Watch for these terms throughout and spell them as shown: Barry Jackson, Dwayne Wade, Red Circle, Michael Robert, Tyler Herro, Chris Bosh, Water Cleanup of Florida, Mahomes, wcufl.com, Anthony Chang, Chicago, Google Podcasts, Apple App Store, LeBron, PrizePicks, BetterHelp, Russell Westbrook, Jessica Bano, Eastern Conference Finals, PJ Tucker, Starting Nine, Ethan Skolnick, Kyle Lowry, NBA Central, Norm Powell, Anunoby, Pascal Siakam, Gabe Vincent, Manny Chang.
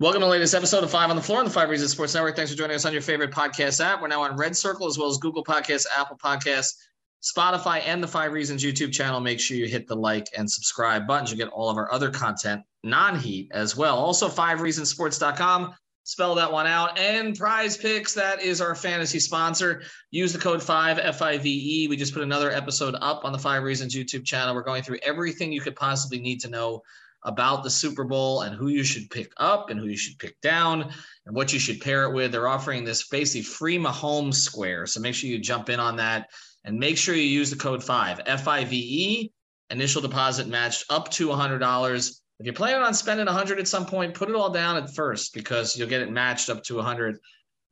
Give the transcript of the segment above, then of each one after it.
Welcome to the latest episode of Five on the Floor on the Five Reasons Sports Network. Thanks for joining us on your favorite podcast app. We're now on Red Circle as well as Google Podcasts, Apple Podcasts, Spotify, and the Five Reasons YouTube channel. Make sure you hit the like and subscribe buttons. You get all of our other content, non-Heat as well. Also, FiveReasonsSports.com. Spell that one out. And PrizePicks, that is our fantasy sponsor. Use the code 5, F-I-V-E. We just put another episode up on the Five Reasons YouTube channel. We're going through everything you could possibly need to know about the Super Bowl and who you should pick up and who you should pick down and what you should pair it with. They're offering this basically free Mahomes square. So make sure you jump in on that and make sure you use the code 5, F-I-V-E, initial deposit matched up to $100. If you're planning on spending $100 at some point, put it all down at first because you'll get it matched up to $100.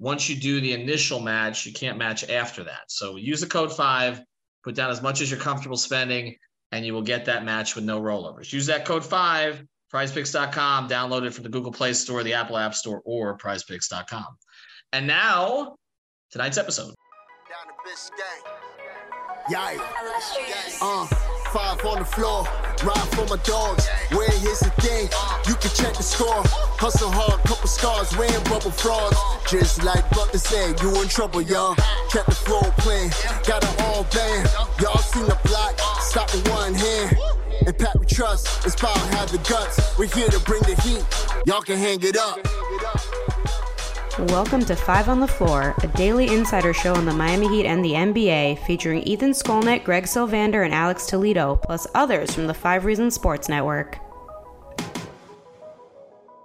Once you do the initial match, you can't match after that. So use the code 5, put down as much as you're comfortable spending, and you will get that match with no rollovers. Use that code 5, prizepicks.com, download it from the Google Play Store, the Apple App Store, or prizepicks.com. And now, tonight's episode. Down the bitch gang. Yikes. Five on the floor, ride for my dogs. Where here's the thing, you can check the score. Hustle hard, couple scars, wearing bubble frauds. Just like Butler said, you in trouble, y'all. Kept the role playing, got an all band. Y'all seen the block, stop with one hand. Impact we trust, inspire, have the guts. We're here to bring the heat, y'all can hang it up. Welcome to Five on the Floor, a daily insider show on the Miami Heat and the NBA, featuring Ethan Skolnick, Greg Silvander, and Alex Toledo, plus others from the Five Reasons Sports Network.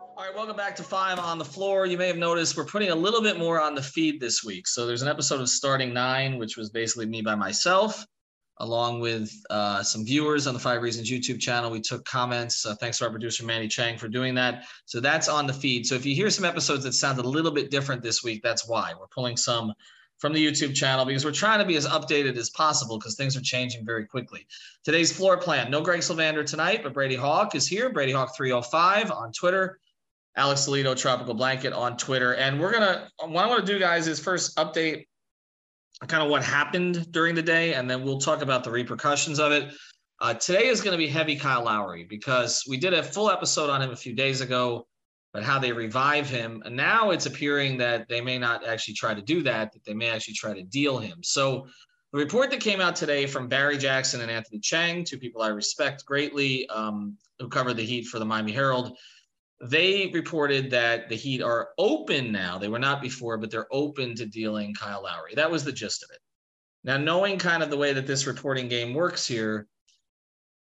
All right, welcome back to Five on the Floor. You may have noticed we're putting a little bit more on the feed this week. So there's an episode of Starting Nine, which was basically me by myself, along with some viewers on the Five Reasons YouTube channel. We took comments. Thanks to our producer, Manny Chang, for doing that. So that's on the feed. So if you hear some episodes that sound a little bit different this week, that's why. We're pulling some from the YouTube channel because we're trying to be as updated as possible because things are changing very quickly. Today's floor plan. No Greg Silvander tonight, but Brady Hawk is here. Brady Hawk 305 on Twitter. Alex Toledo, Tropical Blanket on Twitter. And we're going to, what I want to do, guys, is first update kind of what happened during the day, and then we'll talk about the repercussions of it. Today is going to be heavy Kyle Lowry because we did a full episode on him a few days ago, but how they revive him. And now it's appearing that they may not actually try to do that, that they may actually try to deal him. So the report that came out today from Barry Jackson and Anthony Chang, two people I respect greatly, who covered the Heat for the Miami Herald, they reported that the Heat are open now. They were not before, but they're open to dealing Kyle Lowry. That was the gist of it. Now, knowing kind of the way that this reporting game works here,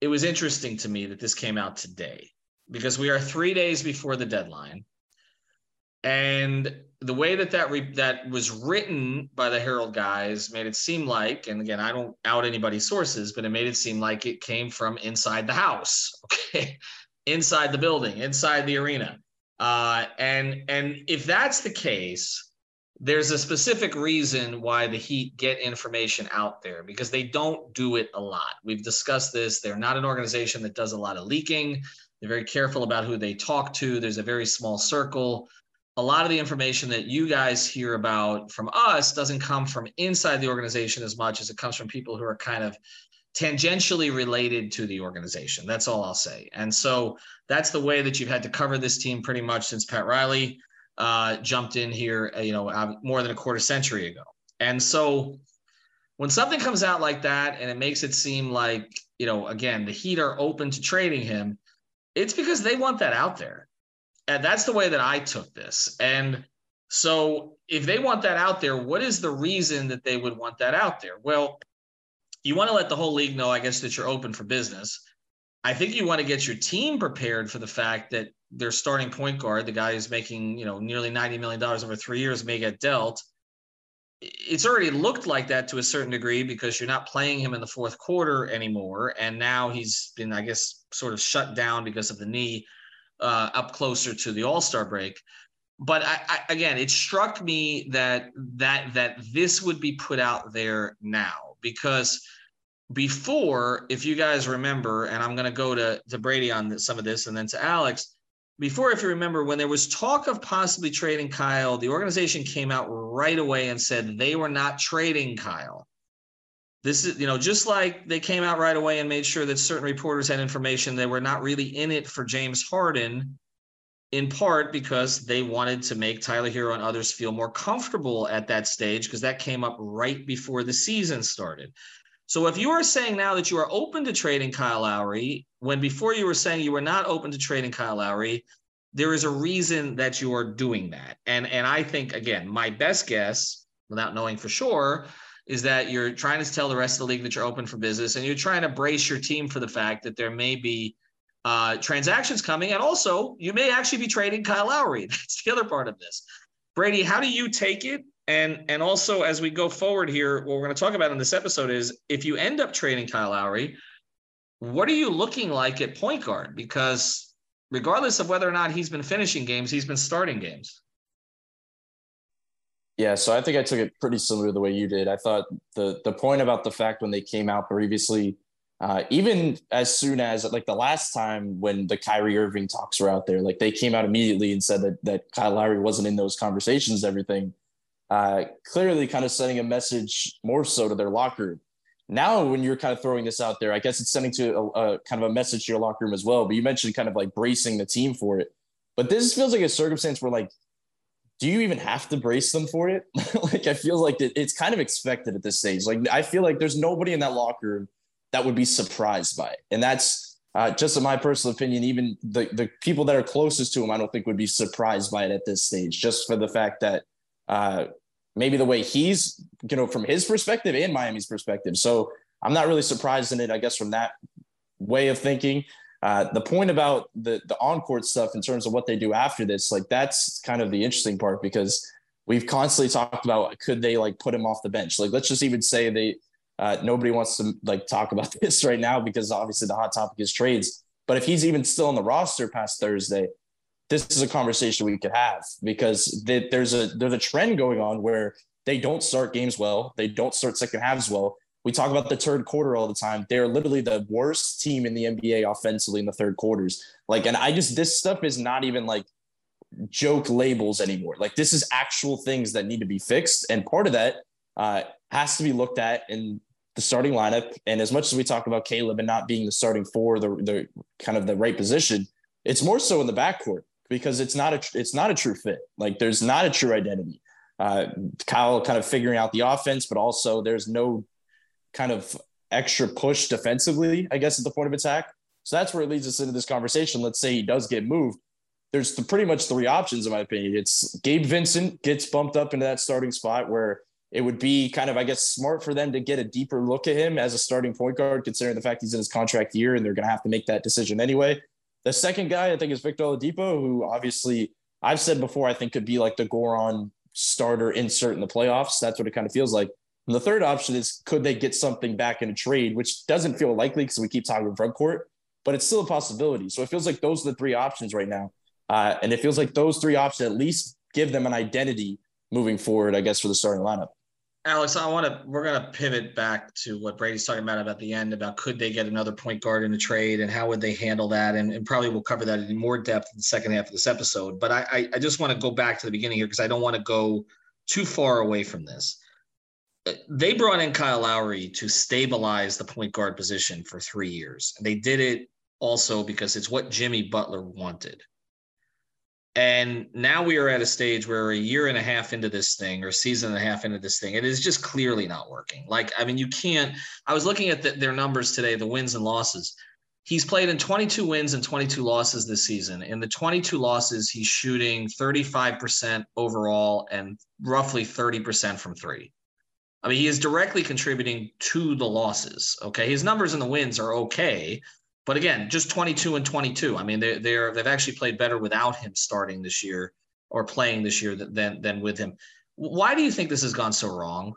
it was interesting to me that this came out today because we are 3 days before the deadline. And the way that that was written by the Herald guys made it seem like, and again, I don't out anybody's sources, but it made it seem like it came from inside the house, okay? Inside the building, inside the arena. And if that's the case, there's a specific reason why the Heat get information out there because they don't do it a lot. We've discussed this. They're not an organization that does a lot of leaking. They're very careful about who they talk to. There's a very small circle. A lot of the information that you guys hear about from us doesn't come from inside the organization as much as it comes from people who are kind of tangentially related to the organization. That's all I'll say. And so that's the way that you've had to cover this team pretty much since Pat Riley jumped in here, more than a quarter century ago. And so when something comes out like that and it makes it seem like, again, the Heat are open to trading him, it's because they want that out there. And that's the way that I took this. And so if they want that out there, what is the reason that they would want that out there? Well, you want to let the whole league know, I guess, that you're open for business. I think you want to get your team prepared for the fact that their starting point guard, the guy who's making, nearly $90 million over 3 years, may get dealt. It's already looked like that to a certain degree because you're not playing him in the fourth quarter anymore. And now he's been, I guess, sort of shut down because of the knee up closer to the All-Star break. But I again, it struck me that this would be put out there now, because before, if you guys remember, and I'm going to go to Brady on some of this and then to Alex, before, if you remember, when there was talk of possibly trading Kyle, the organization came out right away and said they were not trading Kyle. This is, just like they came out right away and made sure that certain reporters had information they were not really in it for James Harden, in part because they wanted to make Tyler Herro and others feel more comfortable at that stage, because that came up right before the season started. So if you are saying now that you are open to trading Kyle Lowry, when before you were saying you were not open to trading Kyle Lowry, there is a reason that you are doing that. And I think, again, my best guess, without knowing for sure, is that you're trying to tell the rest of the league that you're open for business, and you're trying to brace your team for the fact that there may be transactions coming. And also, you may actually be trading Kyle Lowry. That's the other part of this. Brady, how do you take it? And also, as we go forward here, what we're going to talk about in this episode is, if you end up trading Kyle Lowry, what are you looking like at point guard? Because regardless of whether or not he's been finishing games, he's been starting games. Yeah, so I think I took it pretty similar to the way you did. I thought the point about the fact when they came out previously, even as soon as like the last time when the Kyrie Irving talks were out there, like they came out immediately and said that Kyle Lowry wasn't in those conversations, everything. Clearly kind of sending a message more so to their locker room. Now, when you're kind of throwing this out there, I guess it's sending to a kind of a message to your locker room as well. But you mentioned kind of like bracing the team for it. But this feels like a circumstance where, like, do you even have to brace them for it? Like, I feel like it's kind of expected at this stage. Like, I feel like there's nobody in that locker room that would be surprised by it. And that's just in my personal opinion, even the people that are closest to him, I don't think would be surprised by it at this stage, just for the fact that maybe the way he's, from his perspective and Miami's perspective. So I'm not really surprised in it, I guess, from that way of thinking. The point about the on-court stuff in terms of what they do after this, like, that's kind of the interesting part, because we've constantly talked about, could they like put him off the bench? Like, let's just even say they, nobody wants to like talk about this right now, because obviously the hot topic is trades, but if he's even still on the roster past Thursday, this is a conversation we could have, because there's a trend going on where they don't start games well. They don't start second halves well. We talk about the third quarter all the time. They're literally the worst team in the NBA offensively in the third quarters. Like, and I just, this stuff is not even like joke labels anymore. Like, this is actual things that need to be fixed. And part of that has to be looked at in the starting lineup. And as much as we talk about Caleb and not being the starting four, the kind of the right position, it's more so in the backcourt, because it's not a true fit. Like, there's not a true identity. Kyle kind of figuring out the offense, but also there's no kind of extra push defensively, I guess, at the point of attack. So that's where it leads us into this conversation. Let's say he does get moved. There's pretty much three options, in my opinion. It's Gabe Vincent gets bumped up into that starting spot, where it would be kind of, I guess, smart for them to get a deeper look at him as a starting point guard, considering the fact he's in his contract year and they're going to have to make that decision anyway. The second guy, I think, is Victor Oladipo, who obviously I've said before, I think could be like the Goran starter insert in the playoffs. That's what it kind of feels like. And the third option is, could they get something back in a trade, which doesn't feel likely because we keep talking about front court, but it's still a possibility. So it feels like those are the three options right now. And it feels like those three options at least give them an identity moving forward, I guess, for the starting lineup. Alex, we're going to pivot back to what Brady's talking about the end, about could they get another point guard in the trade and how would they handle that? And probably we'll cover that in more depth in the second half of this episode. But I just want to go back to the beginning here, because I don't want to go too far away from this. They brought in Kyle Lowry to stabilize the point guard position for 3 years. They did it also because it's what Jimmy Butler wanted. And now we are at a stage where a year and a half into this thing, or season and a half into this thing, it is just clearly not working. Like, I mean, you can't, I was looking at their numbers today, the wins and losses. He's played in 22 wins and 22 losses this season. In the 22 losses, he's shooting 35% overall and roughly 30% from three. I mean, he is directly contributing to the losses. Okay. His numbers in the wins are okay. But again, just 22 and 22. I mean, they've actually played better without him starting this year or playing this year than with him. Why do you think this has gone so wrong?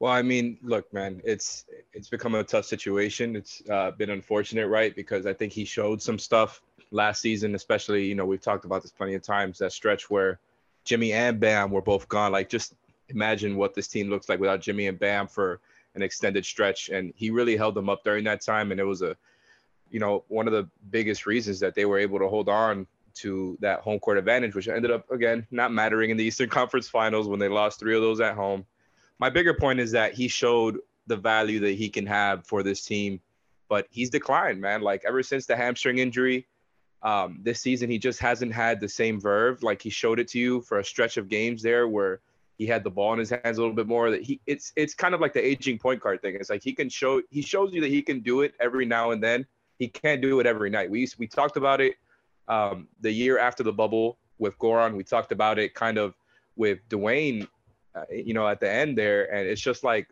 Well, I mean, look, man, it's become a tough situation. It's been unfortunate, right? Because I think he showed some stuff last season, especially, you know, we've talked about this plenty of times, that stretch where Jimmy and Bam were both gone. Like, just imagine what this team looks like without Jimmy and Bam for an extended stretch. And he really held them up during that time. And it was a, you know, one of the biggest reasons that they were able to hold on to that home court advantage, which ended up, again, not mattering in the Eastern Conference Finals when they lost three of those at home. My bigger point is that he showed the value that he can have for this team, but he's declined, man. Like, ever since the hamstring injury this season, he just hasn't had the same verve. Like, he showed it to you for a stretch of games there where he had the ball in his hands a little bit more. That it's kind of like the aging point guard thing. It's like he shows you that he can do it every now and then. He can't do it every night. We talked about it the year after the bubble with Goran. We talked about it kind of with Dwayne, you know, at the end there. And it's just like,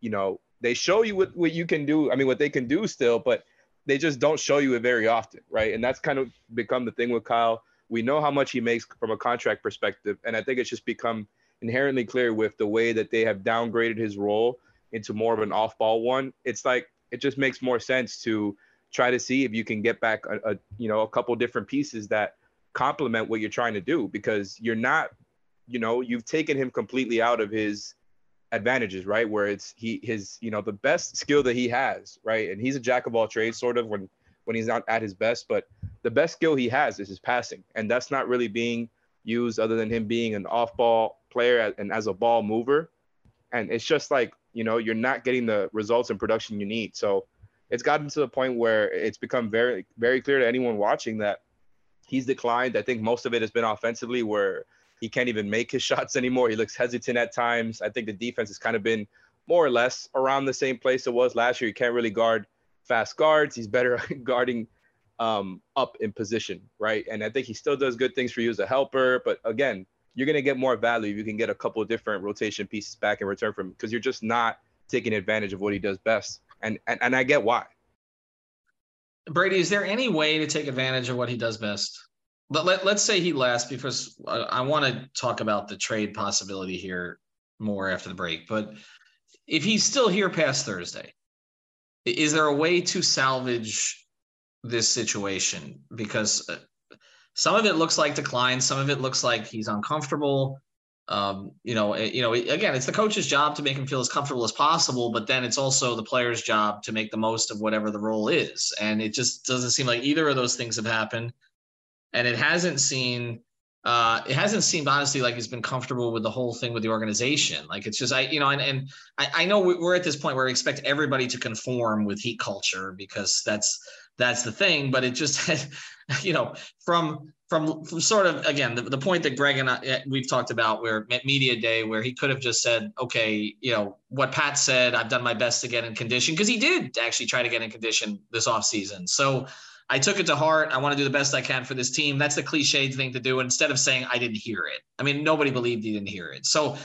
you know, they show you what you can do. I mean, what they can do still, but they just don't show you it very often, right? And that's kind of become the thing with Kyle. We know how much he makes from a contract perspective, and I think it's just become inherently clear with the way that they have downgraded his role into more of an off-ball one. It's like it just makes more sense to try to see if you can get back a couple different pieces that complement what you're trying to do, because you're not, you know, you've taken him completely out of his advantages, right? Where it's the best skill that he has, right? And he's a jack of all trades sort of when he's not at his best, but the best skill he has is his passing. And that's not really being used other than him being an off-ball player and as a ball mover. And it's just like, you know, you're not getting the results and production you need. So it's gotten to the point where it's become very, very clear to anyone watching that he's declined. I think most of it has been offensively, where he can't even make his shots anymore. He looks hesitant at times. I think the defense has kind of been more or less around the same place it was last year. He can't really guard fast guards. He's better guarding up in position, right? And I think he still does good things for you as a helper. But again, you're going to get more value if you can get a couple of different rotation pieces back in return from him, because you're just not taking advantage of what he does best. And I get why. Brady, is there any way to take advantage of what he does best? But let's say he lasts, because I want to talk about the trade possibility here more after the break. But if he's still here past Thursday, is there a way to salvage this situation? Because some of it looks like decline. Some of it looks like he's uncomfortable. Again, it's the coach's job to make him feel as comfortable as possible, but then it's also the player's job to make the most of whatever the role is. And it just doesn't seem like either of those things have happened. And it hasn't seemed honestly like he's been comfortable with the whole thing with the organization. Like, it's just, I know we're at this point where we expect everybody to conform with Heat culture, because that's the thing. But it just, you know, from sort of, again, the point that Greg and I, we've talked about, where at media day, where he could have just said, okay, you know, what Pat said, I've done my best to get in condition, because he did actually try to get in condition this offseason. So I took it to heart. I want to do the best I can for this team. That's the cliched thing to do, instead of saying I didn't hear it. I mean, nobody believed he didn't hear it. So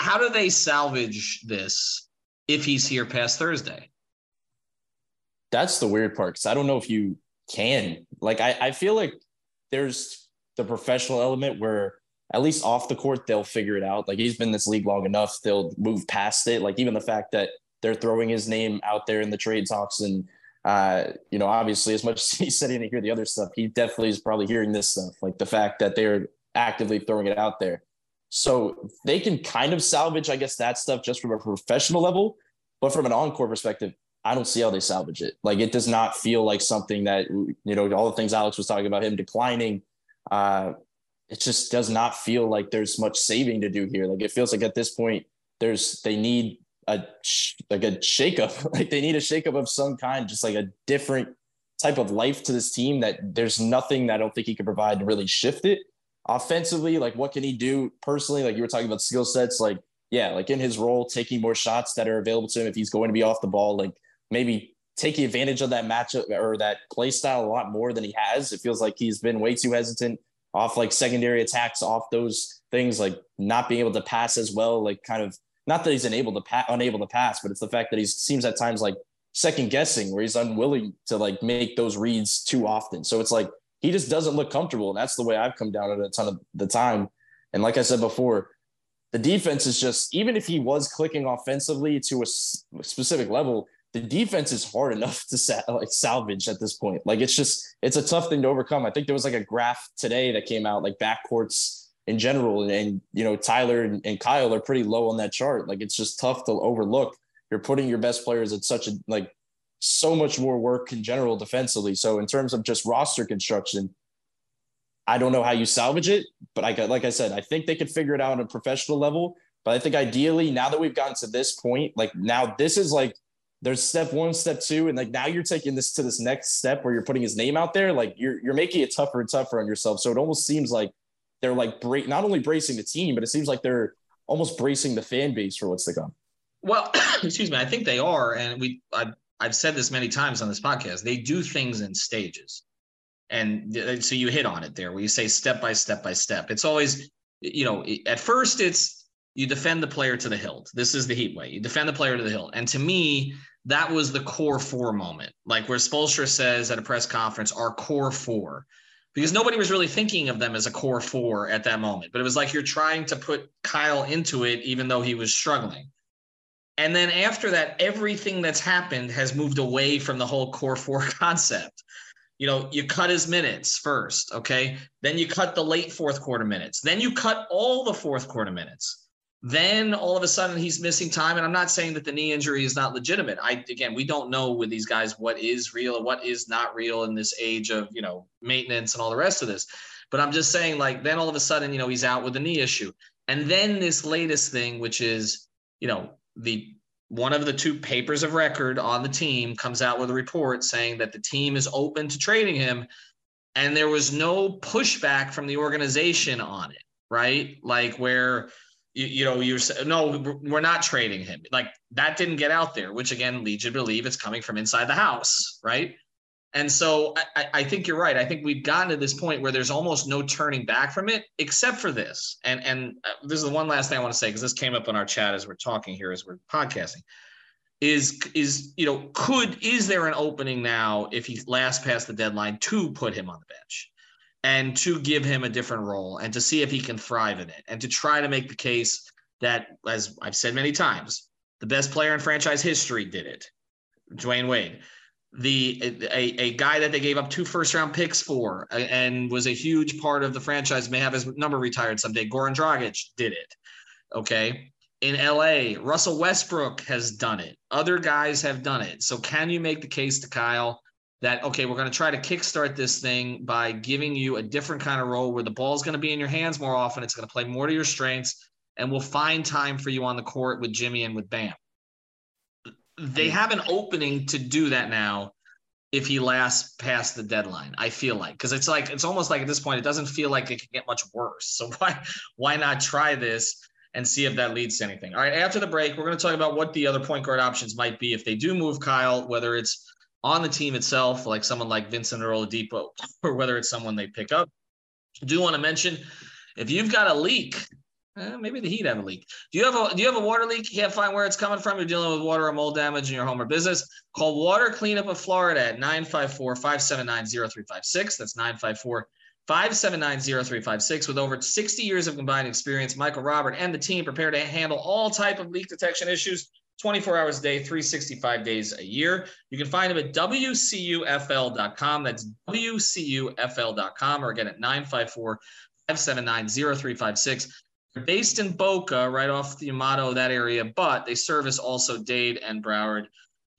how do they salvage this if he's here past Thursday? That's the weird part, because I don't know if you can. Like, I feel like there's the professional element where, at least off the court, they'll figure it out. Like, he's been in this league long enough, they'll move past it. Like, even the fact that they're throwing his name out there in the trade talks, and obviously, as much as he said he didn't hear the other stuff, he definitely is probably hearing this stuff, like the fact that they're actively throwing it out there. So they can kind of salvage, I guess, that stuff just from a professional level. But from an on-court perspective, I don't see how they salvage it. Like, it does not feel like something that, you know, all the things Alex was talking about, him declining, it just does not feel like there's much saving to do here. Like, it feels like at this point, they need a shakeup of some kind, just like a different type of life to this team, that there's nothing that I don't think he can provide to really shift it offensively. Like, what can he do personally? Like, you were talking about skill sets, like, yeah, like in his role, taking more shots that are available to him. If he's going to be off the ball, like, maybe taking advantage of that matchup or that play style a lot more than he has. It feels like he's been way too hesitant off like secondary attacks, off those things, like not being able to pass as well, like kind of, not that he's unable to pass, but it's the fact that he seems at times like second guessing, where he's unwilling to like make those reads too often. So it's like he just doesn't look comfortable, and that's the way I've come down at a ton of the time. And like I said before, the defense is just, even if he was clicking offensively to a specific level, the defense is hard enough to salvage at this point. Like, it's just, it's a tough thing to overcome. I think there was like a graph today that came out, like backcourts in general. And you know, Tyler and Kyle are pretty low on that chart. Like, it's just tough to overlook. You're putting your best players at such a, like, so much more work in general defensively. So in terms of just roster construction, I don't know how you salvage it, but I got, like I said, I think they could figure it out on a professional level. But I think ideally, now that we've gotten to this point, like, now this is like, there's step one, step two. And like, now you're taking this to this next step where you're putting his name out there. Like, you're making it tougher and tougher on yourself. So it almost seems like they're like not only bracing the team, but it seems like they're almost bracing the fan base for what's to come. Well, excuse me. I think they are. And I've said this many times on this podcast, they do things in stages. And so you hit on it there where you say step by step by step. It's always, you know, at first it's, you defend the player to the hilt. This is the Heat way. You defend the player to the hilt. And to me, that was the core four moment, like where Spoelstra says at a press conference, our core four, because nobody was really thinking of them as a core four at that moment. But it was like you're trying to put Kyle into it, even though he was struggling. And then after that, everything that's happened has moved away from the whole core four concept. You know, you cut his minutes first, okay? Then you cut the late fourth quarter minutes. Then you cut all the fourth quarter minutes. Then all of a sudden he's missing time. And I'm not saying that the knee injury is not legitimate. Again, we don't know with these guys what is real and what is not real in this age of, you know, maintenance and all the rest of this. But I'm just saying, like, then all of a sudden, you know, he's out with a knee issue. And then this latest thing, which is, you know, the one of the two papers of record on the team comes out with a report saying that the team is open to trading him. And there was no pushback from the organization on it, right? Like, where – you know, you're no, we're not trading him. Like, that didn't get out there, which again leads you to believe it's coming from inside the house, right? And so I think you're right. I think we've gotten to this point where there's almost no turning back from it, except for this. And this is the one last thing I want to say, because this came up in our chat as we're talking here, as we're podcasting, is you know, is there an opening now if he's last past the deadline to put him on the bench? And to give him a different role and to see if he can thrive in it and to try to make the case that, as I've said many times, the best player in franchise history did it, Dwayne Wade. A guy that they gave up 2 first-round picks for and was a huge part of the franchise, may have his number retired someday, Goran Dragic did it, okay? In LA, Russell Westbrook has done it. Other guys have done it. So can you make the case to Kyle that, okay, we're going to try to kickstart this thing by giving you a different kind of role where the ball's going to be in your hands more often, it's going to play more to your strengths, and we'll find time for you on the court with Jimmy and with Bam? They have an opening to do that now if he lasts past the deadline, I feel like. Because it's like, it's almost like at this point, it doesn't feel like it can get much worse. So why not try this and see if that leads to anything? All right, after the break, we're going to talk about what the other point guard options might be if they do move Kyle, whether it's on the team itself, like someone like Vincent or Oladipo, or whether it's someone they pick up. I do want to mention, if you've got a leak, maybe the Heat have a leak. Do you have a water leak? You can't find where it's coming from. You're dealing with water or mold damage in your home or business. Call Water Cleanup of Florida at 954-579-0356. That's 954-579-0356. With over 60 years of combined experience, Michael Robert and the team prepare to handle all type of leak detection issues, 24 hours a day, 365 days a year. You can find them at wcufl.com. That's wcufl.com, or again at 954-579-0356. They're based in Boca, right off the Amato, that area, but they service also Dade and Broward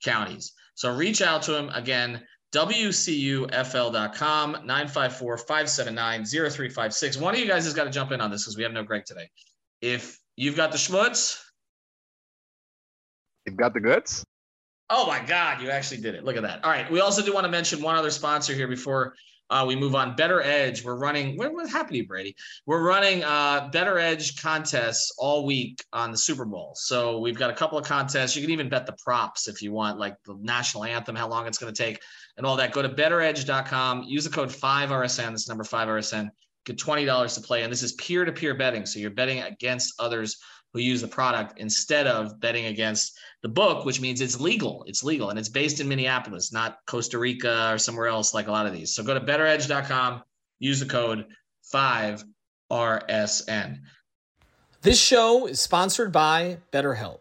counties. So reach out to them again, wcufl.com, 954-579-0356. One of you guys has got to jump in on this because we have no Greg today. If you've got the schmutz, you've got the goods. Oh my God, you actually did it. Look at that. All right. We also do want to mention one other sponsor here before we move on. BetterEdge. We're running, what happened to you, Brady? We're running BetterEdge contests all week on the Super Bowl. So we've got a couple of contests. You can even bet the props if you want, like the national anthem, how long it's going to take and all that. Go to betteredge.com, use the code 5RSN. That's number 5RSN. Get $20 to play. And this is peer-to-peer betting. So you're betting against others who use the product instead of betting against the book, which means it's legal. It's legal. And it's based in Minneapolis, not Costa Rica or somewhere else like a lot of these. So go to betteredge.com, use the code 5RSN. This show is sponsored by BetterHelp.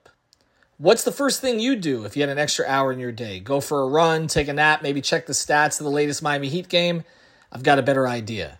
What's the first thing you do if you had an extra hour in your day? Go for a run, take a nap, maybe check the stats of the latest Miami Heat game? I've got a better idea.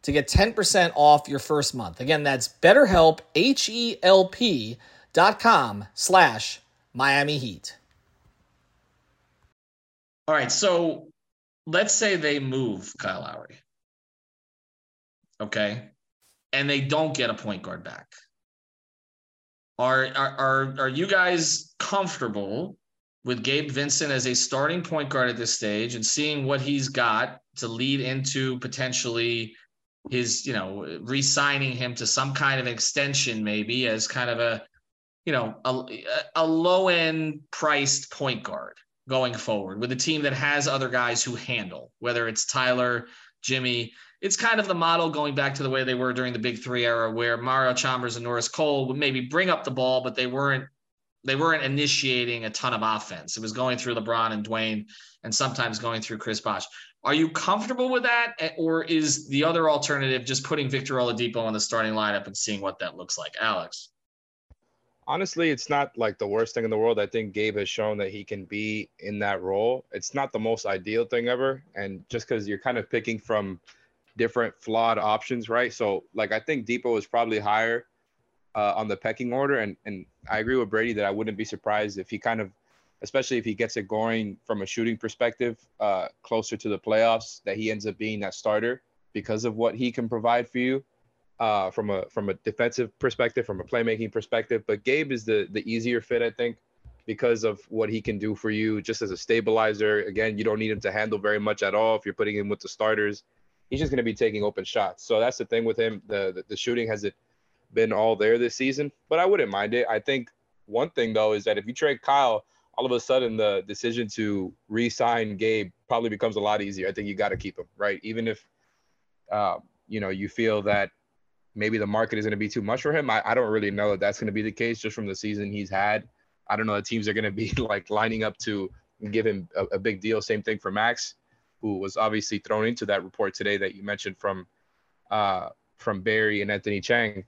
to get 10% off your first month. Again, that's BetterHelp, BetterHelp.com/Miami Heat. All right, so let's say they move Kyle Lowry, okay, and they don't get a point guard back. Are you guys comfortable with Gabe Vincent as a starting point guard at this stage and seeing what he's got to lead into potentially his, you know, re-signing him to some kind of extension, maybe as kind of a, you know, a low-end priced point guard going forward with a team that has other guys who handle, whether it's Tyler, Jimmy. It's kind of the model going back to the way they were during the Big Three era, where Mario Chalmers and Norris Cole would maybe bring up the ball, but they weren't initiating a ton of offense. It was going through LeBron and Dwayne and sometimes going through Chris Bosh. Are you comfortable with that? Or is the other alternative just putting Victor Oladipo on the starting lineup and seeing what that looks like? Alex? Honestly, it's not like the worst thing in the world. I think Gabe has shown that he can be in that role. It's not the most ideal thing ever. And just because you're kind of picking from different flawed options, right? So like, I think Depot is probably higher on the pecking order. And I agree with Brady that I wouldn't be surprised if he kind of, especially if he gets it going from a shooting perspective closer to the playoffs, that he ends up being that starter because of what he can provide for you from a defensive perspective, from a playmaking perspective. But Gabe is the easier fit, I think, because of what he can do for you just as a stabilizer. Again, you don't need him to handle very much at all. If you're putting him with the starters, he's just going to be taking open shots. So that's the thing with him. The shooting hasn't been all there this season, but I wouldn't mind it. I think one thing, though, is that if you trade Kyle, all of a sudden the decision to re-sign Gabe probably becomes a lot easier. I think you got to keep him, right? Even if, you feel that maybe the market is going to be too much for him. I don't really know that that's going to be the case just from the season he's had. I don't know that teams are going to be like lining up to give him a big deal. Same thing for Max, who was obviously thrown into that report today that you mentioned from Barry and Anthony Chang.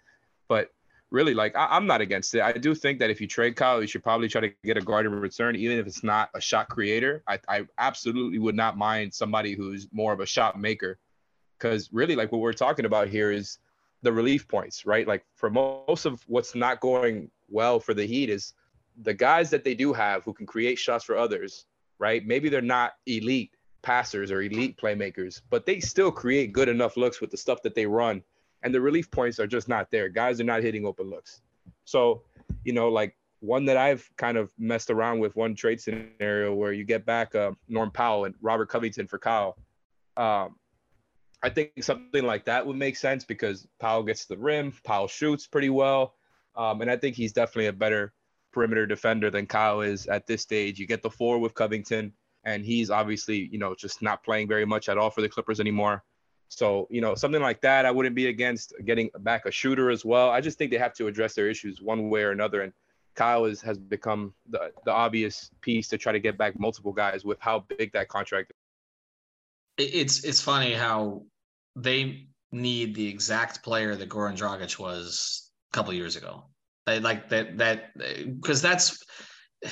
But really, like, I'm not against it. I do think that if you trade Kyle, you should probably try to get a guard in return, even if it's not a shot creator. I absolutely would not mind somebody who's more of a shot maker, because really, like, what we're talking about here is the relief points, right? Like, for most of what's not going well for the Heat is the guys that they do have who can create shots for others, right? Maybe they're not elite passers or elite playmakers, but they still create good enough looks with the stuff that they run. And the relief points are just not there. Guys are not hitting open looks. So, you know, like, one that I've kind of messed around with, one trade scenario where you get back Norm Powell and Robert Covington for Kyle. I think something like that would make sense because Powell gets to the rim, Powell shoots pretty well. And I think he's definitely a better perimeter defender than Kyle is at this stage. You get the four with Covington, and he's obviously, you know, just not playing very much at all for the Clippers anymore. So, you know, something like that, I wouldn't be against getting back a shooter as well. I just think they have to address their issues one way or another. And Kyle has become the obvious piece to try to get back multiple guys with how big that contract is. It's funny how they need the exact player that Goran Dragic was a couple of years ago. They like that because that's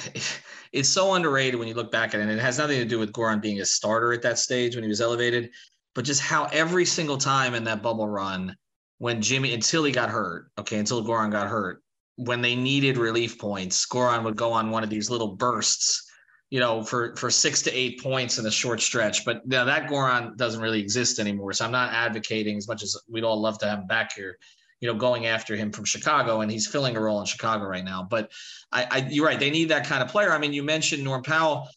– it's so underrated when you look back at it. And it has nothing to do with Goran being a starter at that stage when he was elevated, but just how every single time in that bubble run when Jimmy, until Goran got hurt, when they needed relief points, Goran would go on one of these little bursts, you know, for 6 to 8 points in a short stretch. But now that Goran doesn't really exist anymore. So I'm not advocating, as much as we'd all love to have him back here, you know, going after him from Chicago, and he's filling a role in Chicago right now. But you're right. They need that kind of player. I mean, you mentioned Norm Powell.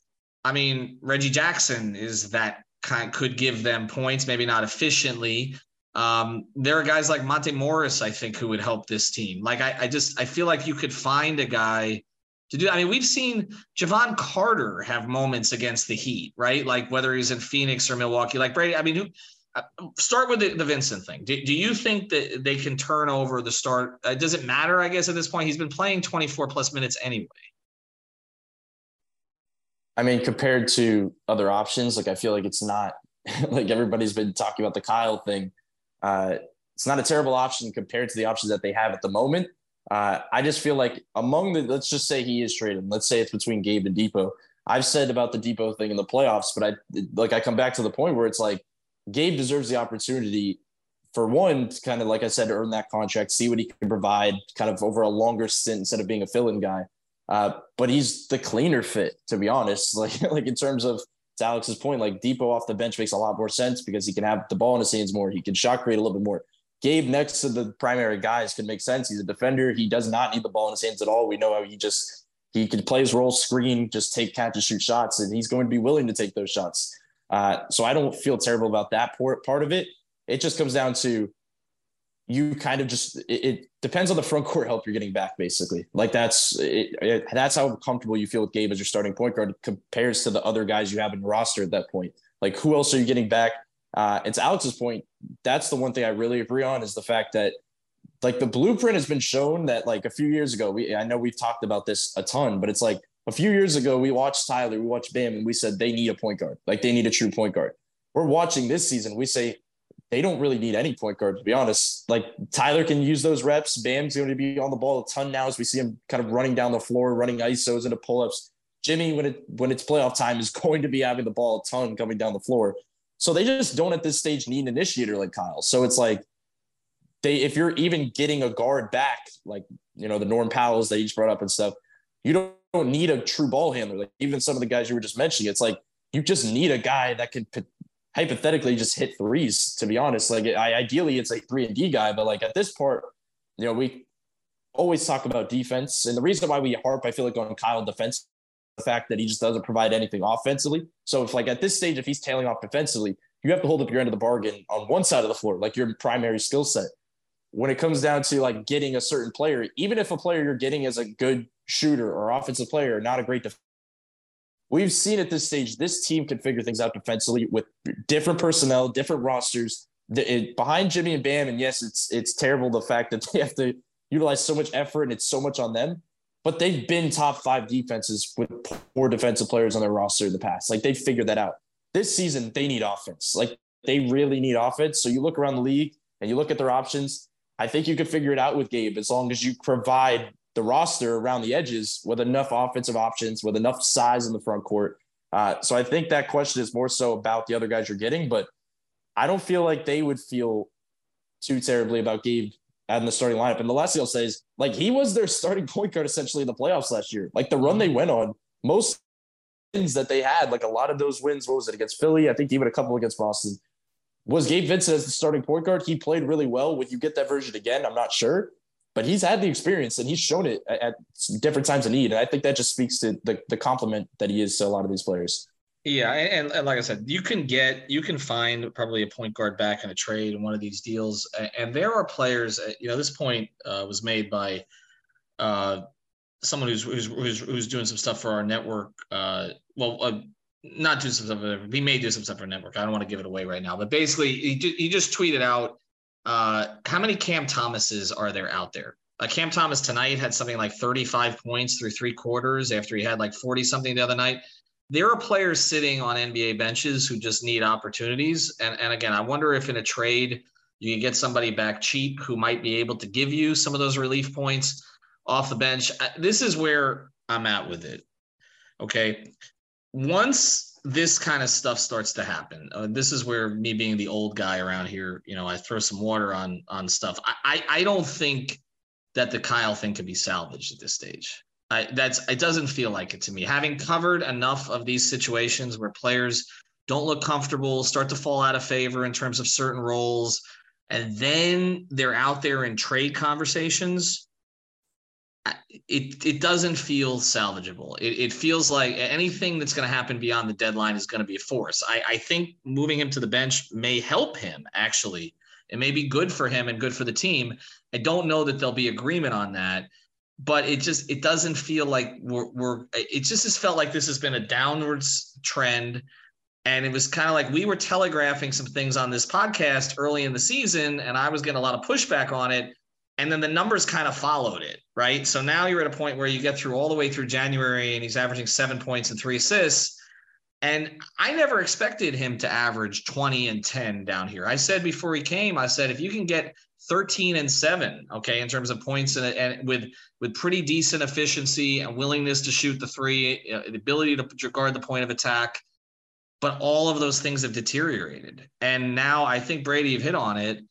I mean, Reggie Jackson is that kind, could give them points, maybe not efficiently. There are guys like Monte Morris, I think, who would help this team. Like, I feel like you could find a guy to do. I mean, we've seen Javon Carter have moments against the Heat, right? Like whether he's in Phoenix or Milwaukee, like Brady, I mean, who, start with the Vincent thing. Do you think that they can turn over the start? Does it matter, I guess, at this point? He's been playing 24 plus minutes anyway. I mean, compared to other options, like I feel like it's not like everybody's been talking about the Kyle thing. It's not a terrible option compared to the options that they have at the moment. I just feel like among the, let's just say he is traded. Let's say it's between Gabe and Depot. I've said about the Depot thing in the playoffs, but I come back to the point where it's like, Gabe deserves the opportunity, for one, to kind of, like I said, to earn that contract, see what he can provide kind of over a longer stint instead of being a fill-in guy. But he's the cleaner fit, to be honest, like in terms of, to Alex's point, like Depot off the bench makes a lot more sense because he can have the ball in his hands more. He can shot create a little bit more. Gabe next to the primary guys can make sense. He's a defender. He does not need the ball in his hands at all. We know how he can play his role, screen, just take catch and shoot shots, and he's going to be willing to take those shots. So I don't feel terrible about that part of it. It just comes down to you kind of just, it depends on the front court help you're getting back, basically. Like that's how comfortable you feel with Gabe as your starting point guard compares to the other guys you have in your roster at that point. Like who else are you getting back? It's Alex's point. That's the one thing I really agree on is the fact that like the blueprint has been shown that like a few years ago, I know we've talked about this a ton, but it's like, a few years ago, we watched Tyler, we watched Bam, and we said they need a point guard. Like, they need a true point guard. We're watching this season. We say they don't really need any point guard, to be honest. Like, Tyler can use those reps. Bam's going to be on the ball a ton now as we see him kind of running down the floor, running ISOs into pull-ups. Jimmy, when it's playoff time, is going to be having the ball a ton coming down the floor. So they just don't at this stage need an initiator like Kyle. So it's like, if you're even getting a guard back, like, you know, the Norm Powells they each brought up and stuff, you don't need a true ball handler. Like even some of the guys you were just mentioning, it's like, you just need a guy that can hypothetically just hit threes, to be honest. Like ideally it's a 3-and-D guy, but like at this part, you know, we always talk about defense. And the reason why we harp, I feel like on Kyle defense, the fact that he just doesn't provide anything offensively. So if like at this stage, if he's tailing off defensively, you have to hold up your end of the bargain on one side of the floor, like your primary skill set. When it comes down to like getting a certain player, even if a player you're getting is a good shooter or offensive player, not a great defender, we've seen at this stage, this team can figure things out defensively with different personnel, different rosters behind Jimmy and Bam. And yes, it's terrible. The fact that they have to utilize so much effort and it's so much on them, but they've been top 5 defenses with poor defensive players on their roster in the past. Like they figured that out. This season, they need offense. Like they really need offense. So you look around the league and you look at their options. I think you could figure it out with Gabe as long as you provide the roster around the edges with enough offensive options, with enough size in the front court. So I think that question is more so about the other guys you're getting, but I don't feel like they would feel too terribly about Gabe in the starting lineup. And the last thing I'll say is, like, he was their starting point guard essentially in the playoffs last year. Like, the run they went on, most wins that they had, like, a lot of those wins, what was it, against Philly? I think even a couple against Boston. Was Gabe Vincent as the starting point guard? He played really well. Would you get that version again? I'm not sure. But he's had the experience, and he's shown it at different times of need. And I think that just speaks to the compliment that he is to a lot of these players. Yeah, and like I said, you can find probably a point guard back in a trade in one of these deals. And there are players, you know, this point was made by someone who's doing some stuff for our network. Not do some stuff. He may do some stuff for a network. I don't want to give it away right now. But basically, he just tweeted out how many Cam Thomases are there out there? Cam Thomas tonight had something like 35 points through 3 quarters after he had like 40-something the other night. There are players sitting on NBA benches who just need opportunities. And again, I wonder if in a trade you can get somebody back cheap who might be able to give you some of those relief points off the bench. This is where I'm at with it, okay? Once this kind of stuff starts to happen, this is where me being the old guy around here, you know, I throw some water on stuff. I don't think that the Kyle thing can be salvaged at this stage. It doesn't feel like it to me. Having covered enough of these situations where players don't look comfortable, start to fall out of favor in terms of certain roles, and then they're out there in trade conversations, it doesn't feel salvageable. It feels like anything that's going to happen beyond the deadline is going to be a force. I think moving him to the bench may help him, actually. It may be good for him and good for the team. I don't know that there'll be agreement on that, but it doesn't feel like it just has felt like this has been a downwards trend. And it was kind of like we were telegraphing some things on this podcast early in the season, and I was getting a lot of pushback on it. And then the numbers kind of followed it, right? So now you're at a point where you get through all the way through January and he's averaging 7 points and 3 assists. And I never expected him to average 20 and 10 down here. I said before he came, I said, if you can get 13 and 7, okay, in terms of points and with pretty decent efficiency and willingness to shoot the three, the ability to guard the point of attack, but all of those things have deteriorated. And now I think Brady have hit on it.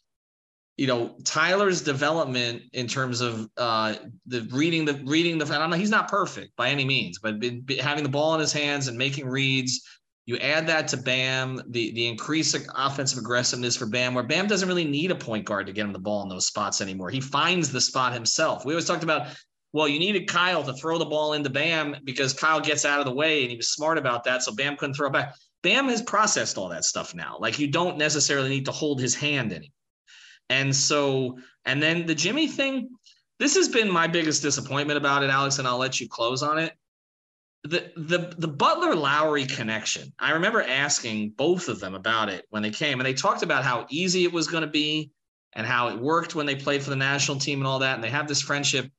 You know, Tyler's development in terms of the reading, I don't know, he's not perfect by any means, but having the ball in his hands and making reads, you add that to Bam, the increased offensive aggressiveness for Bam, where Bam doesn't really need a point guard to get him the ball in those spots anymore. He finds the spot himself. We always talked about, well, you needed Kyle to throw the ball into Bam because Kyle gets out of the way and he was smart about that. So Bam couldn't throw it back. Bam has processed all that stuff now. Like, you don't necessarily need to hold his hand anymore. And so, and then the Jimmy thing, this has been my biggest disappointment about it, Alex, and I'll let you close on it. The Butler-Lowry connection, I remember asking both of them about it when they came, and they talked about how easy it was going to be and how it worked when they played for the national team and all that, and they have this friendship.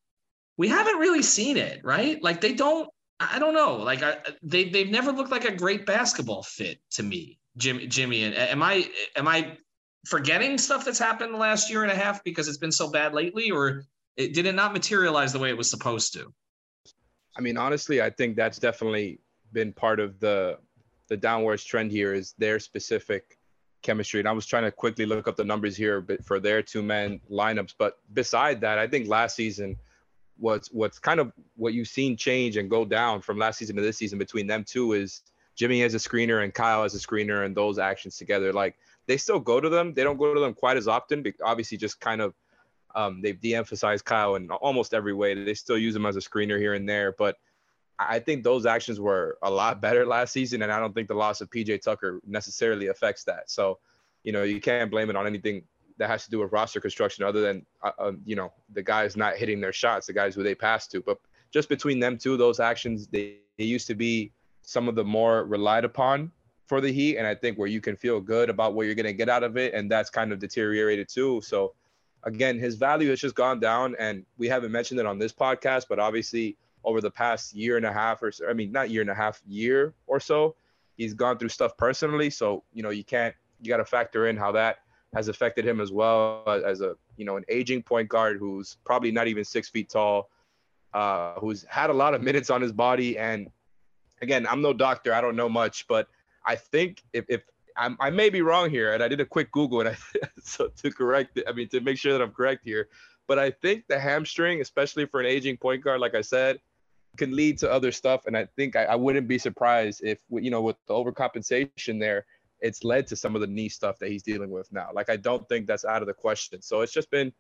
We haven't really seen it, right? Like, they've never looked like a great basketball fit to me, Jimmy. And am I forgetting stuff that's happened the last year and a half because it's been so bad lately, or did it not materialize the way it was supposed to? I mean, honestly, I think that's definitely been part of the downwards trend here, is their specific chemistry. And I was trying to quickly look up the numbers here for their two-man lineups. But beside that, I think last season was what's kind of what you've seen change and go down from last season to this season between them two is Jimmy as a screener and Kyle as a screener, and those actions together. Like, they still go to them. They don't go to them quite as often, but obviously just kind of they've de-emphasized Kyle in almost every way. They still use him as a screener here and there, but I think those actions were a lot better last season, and I don't think the loss of PJ Tucker necessarily affects that. So, you know, you can't blame it on anything that has to do with roster construction other than, you know, the guys not hitting their shots, the guys who they pass to. But just between them two, those actions, they used to be some of the more relied upon for the Heat, and I think where you can feel good about what you're going to get out of it, and that's kind of deteriorated too. So again, his value has just gone down, and we haven't mentioned it on this podcast, but obviously over the past year and a half or so, I mean, not year and a half, year or so, he's gone through stuff personally. So, you know, you got to factor in how that has affected him as well as a, you know, an aging point guard who's probably not even 6 feet tall, who's had a lot of minutes on his body. And again, I'm no doctor, I don't know much, but I think if I may be wrong here, and I did a quick Google and so to correct it, I mean, to make sure that I'm correct here, but I think the hamstring, especially for an aging point guard, like I said, can lead to other stuff. And I think I wouldn't be surprised if, you know, with the overcompensation there, it's led to some of the knee stuff that he's dealing with now. Like, I don't think that's out of the question. So it's just been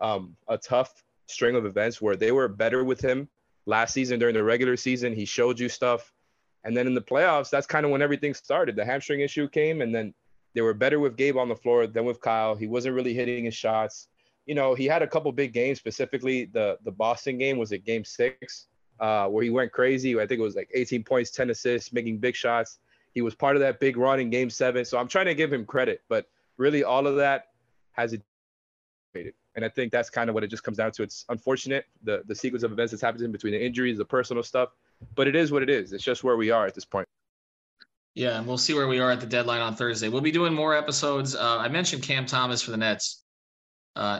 a tough string of events where they were better with him last season during the regular season. He showed you stuff. And then in the playoffs, that's kind of when everything started. The hamstring issue came, and then they were better with Gabe on the floor than with Kyle. He wasn't really hitting his shots. You know, he had a couple big games, specifically the Boston game. Was it game 6 where he went crazy? I think it was like 18 points, 10 assists, making big shots. He was part of that big run in game 7. So I'm trying to give him credit, but really all of that has it. And I think that's kind of what it just comes down to. It's unfortunate, the sequence of events that's happened to him between the injuries, the personal stuff. But it is what it is. It's just where we are at this point. Yeah, and we'll see where we are at the deadline on Thursday. We'll be doing more episodes. I mentioned Cam Thomas for the Nets.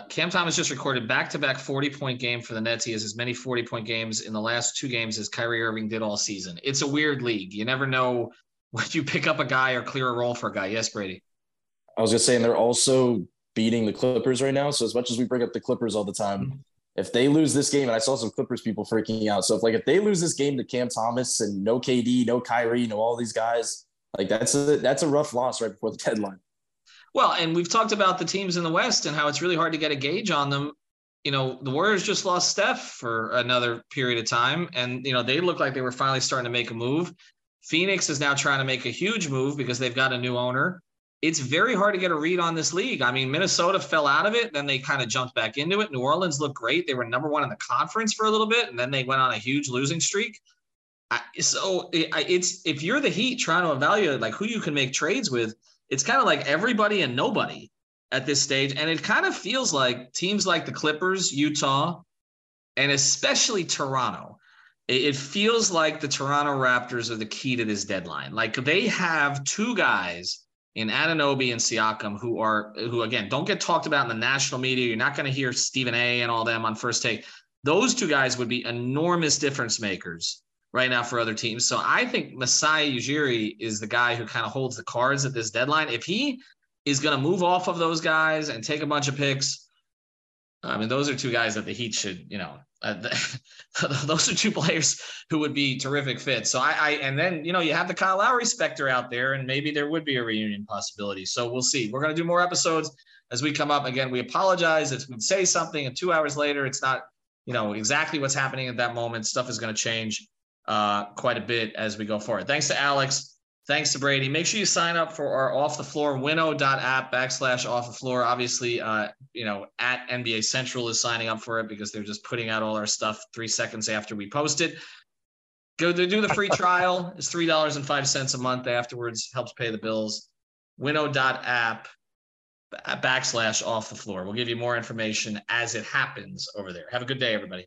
Cam Thomas just recorded back-to-back 40-point game for the Nets. He has as many 40-point games in the last 2 games as Kyrie Irving did all season. It's a weird league. You never know when you pick up a guy or clear a role for a guy. Yes, Brady? I was just saying, they're also beating the Clippers right now. So as much as we bring up the Clippers all the time, If they lose this game, and I saw some Clippers people freaking out. So if they lose this game to Cam Thomas and no KD, no Kyrie, no all these guys, that's a rough loss right before the deadline. Well, and we've talked about the teams in the West and how it's really hard to get a gauge on them. You know, the Warriors just lost Steph for another period of time. And, they looked like they were finally starting to make a move. Phoenix is now trying to make a huge move because they've got a new owner. It's very hard to get a read on this league. I mean, Minnesota fell out of it. Then they kind of jumped back into it. New Orleans looked great. They were number one in the conference for a little bit. And then they went on a huge losing streak. So if you're the Heat trying to evaluate who you can make trades with, it's kind of like everybody and nobody at this stage. And it kind of feels like teams like the Clippers, Utah, and especially Toronto. It feels like the Toronto Raptors are the key to this deadline. They have two guys in Anunoby and Siakam, who don't get talked about in the national media. You're not going to hear Stephen A. and all them on First Take. Those two guys would be enormous difference makers right now for other teams. So I think Masai Ujiri is the guy who kind of holds the cards at this deadline. If he is going to move off of those guys and take a bunch of picks, I mean, those are two guys that the Heat should, those are two players who would be terrific fits. So and then you have the Kyle Lowry specter out there, and maybe there would be a reunion possibility. So we'll see. We're going to do more episodes as we come up. Again, we apologize if we say something and 2 hours later, it's not, exactly what's happening at that moment. Stuff is going to change quite a bit as we go forward. Thanks to Alex. Thanks to Brady. Make sure you sign up for our Off the Floor, winnow.app/Off the Floor. Obviously, at NBA Central is signing up for it because they're just putting out all our stuff 3 seconds after we post it. Go to do the free trial. It's $3.05 a month afterwards. Helps pay the bills. winnow.app/Off the Floor. We'll give you more information as it happens over there. Have a good day, everybody.